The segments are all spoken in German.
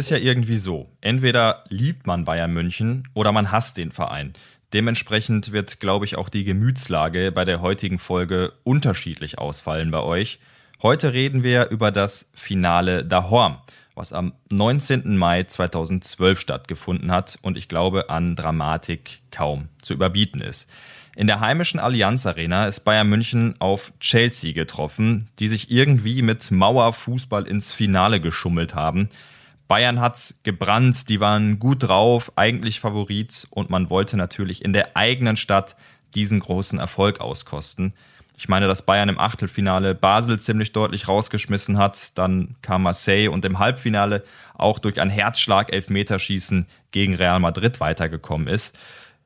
ist ja irgendwie so. Entweder liebt man Bayern München oder man hasst den Verein. Dementsprechend wird, glaube ich, auch die Gemütslage bei der heutigen Folge unterschiedlich ausfallen bei euch. Heute reden wir über das Finale daheim, was am 19. Mai 2012 stattgefunden hat und ich glaube an Dramatik kaum zu überbieten ist. In der heimischen Allianz Arena ist Bayern München auf Chelsea getroffen, die sich irgendwie mit Mauerfußball ins Finale geschummelt haben. Bayern hat's gebrannt, die waren gut drauf, eigentlich Favorit und man wollte natürlich in der eigenen Stadt diesen großen Erfolg auskosten. Ich meine, dass Bayern im Achtelfinale Basel ziemlich deutlich rausgeschmissen hat, dann kam Marseille und im Halbfinale auch durch einen Herzschlag-Elfmeterschießen gegen Real Madrid weitergekommen ist.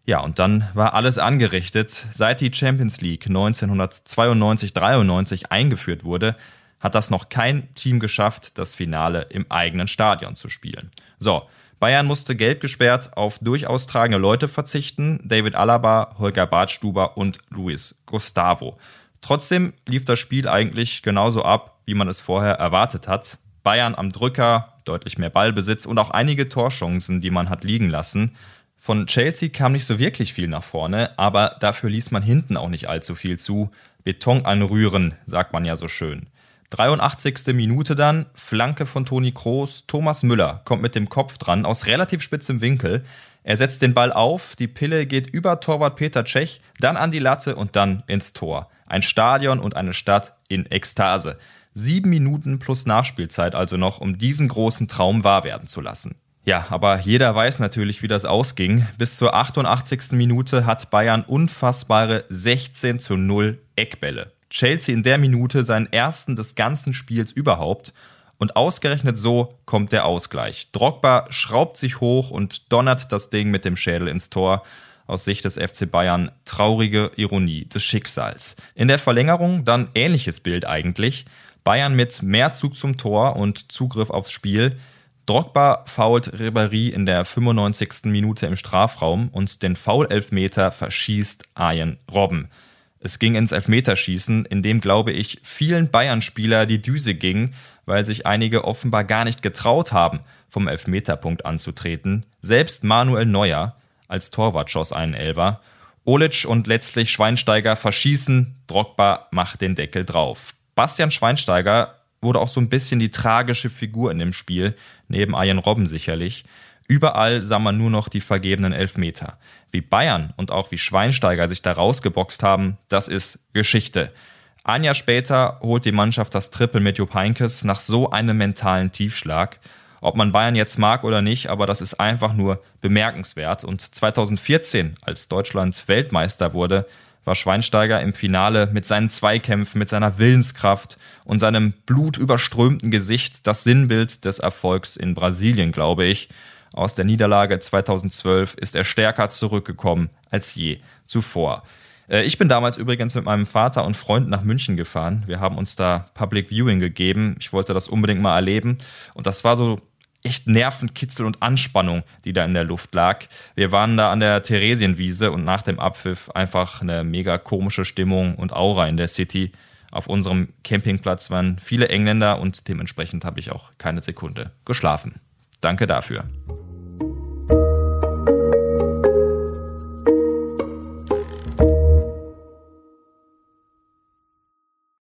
Ja, und dann war alles angerichtet. Seit die Champions League 1992-93 eingeführt wurde, hat das noch kein Team geschafft, das Finale im eigenen Stadion zu spielen. So, Bayern musste gelb gesperrt auf durchaus tragende Leute verzichten. David Alaba, Holger Badstuber und Luis Gustavo. Trotzdem lief das Spiel eigentlich genauso ab, wie man es vorher erwartet hat. Bayern am Drücker, deutlich mehr Ballbesitz und auch einige Torchancen, die man hat liegen lassen. Von Chelsea kam nicht so wirklich viel nach vorne, aber dafür ließ man hinten auch nicht allzu viel zu. Beton anrühren, sagt man ja so schön. 83. Minute dann, Flanke von Toni Kroos, Thomas Müller kommt mit dem Kopf dran, aus relativ spitzem Winkel. Er setzt den Ball auf, die Pille geht über Torwart Peter Cech, dann an die Latte und dann ins Tor. Ein Stadion und eine Stadt in Ekstase. 7 Minuten plus Nachspielzeit also noch, um diesen großen Traum wahr werden zu lassen. Ja, aber jeder weiß natürlich, wie das ausging. Bis zur 88. Minute hat Bayern unfassbare 16:0 Eckbälle. Chelsea in der Minute seinen ersten des ganzen Spiels überhaupt. Und ausgerechnet so kommt der Ausgleich. Drogba schraubt sich hoch und donnert das Ding mit dem Schädel ins Tor. Aus Sicht des FC Bayern traurige Ironie des Schicksals. In der Verlängerung dann ähnliches Bild eigentlich. Bayern mit mehr Zug zum Tor und Zugriff aufs Spiel. Drogba foult Ribéry in der 95. Minute im Strafraum und den Foul-Elfmeter verschießt Arjen Robben. Es ging ins Elfmeterschießen, in dem, glaube ich, vielen Bayern-Spieler die Düse ging, weil sich einige offenbar gar nicht getraut haben, vom Elfmeterpunkt anzutreten. Selbst Manuel Neuer als Torwart schoss einen Elfer. Olic und letztlich Schweinsteiger verschießen, Drogba macht den Deckel drauf. Bastian Schweinsteiger wurde auch so ein bisschen die tragische Figur in dem Spiel, neben Arjen Robben sicherlich. Überall sah man nur noch die vergebenen Elfmeter. Wie Bayern und auch wie Schweinsteiger sich da rausgeboxt haben, das ist Geschichte. Ein Jahr später holt die Mannschaft das Triple mit Jupp Heynckes nach so einem mentalen Tiefschlag. Ob man Bayern jetzt mag oder nicht, aber das ist einfach nur bemerkenswert. Und 2014, als Deutschland Weltmeister wurde, war Schweinsteiger im Finale mit seinen Zweikämpfen, mit seiner Willenskraft und seinem blutüberströmten Gesicht das Sinnbild des Erfolgs in Brasilien, glaube ich. Aus der Niederlage 2012 ist er stärker zurückgekommen als je zuvor. Ich bin damals übrigens mit meinem Vater und Freunden nach München gefahren. Wir haben uns da Public Viewing gegeben. Ich wollte das unbedingt mal erleben. Und das war so echt Nervenkitzel und Anspannung, die da in der Luft lag. Wir waren da an der Theresienwiese und nach dem Abpfiff einfach eine mega komische Stimmung und Aura in der City. Auf unserem Campingplatz waren viele Engländer und dementsprechend habe ich auch keine Sekunde geschlafen. Danke dafür.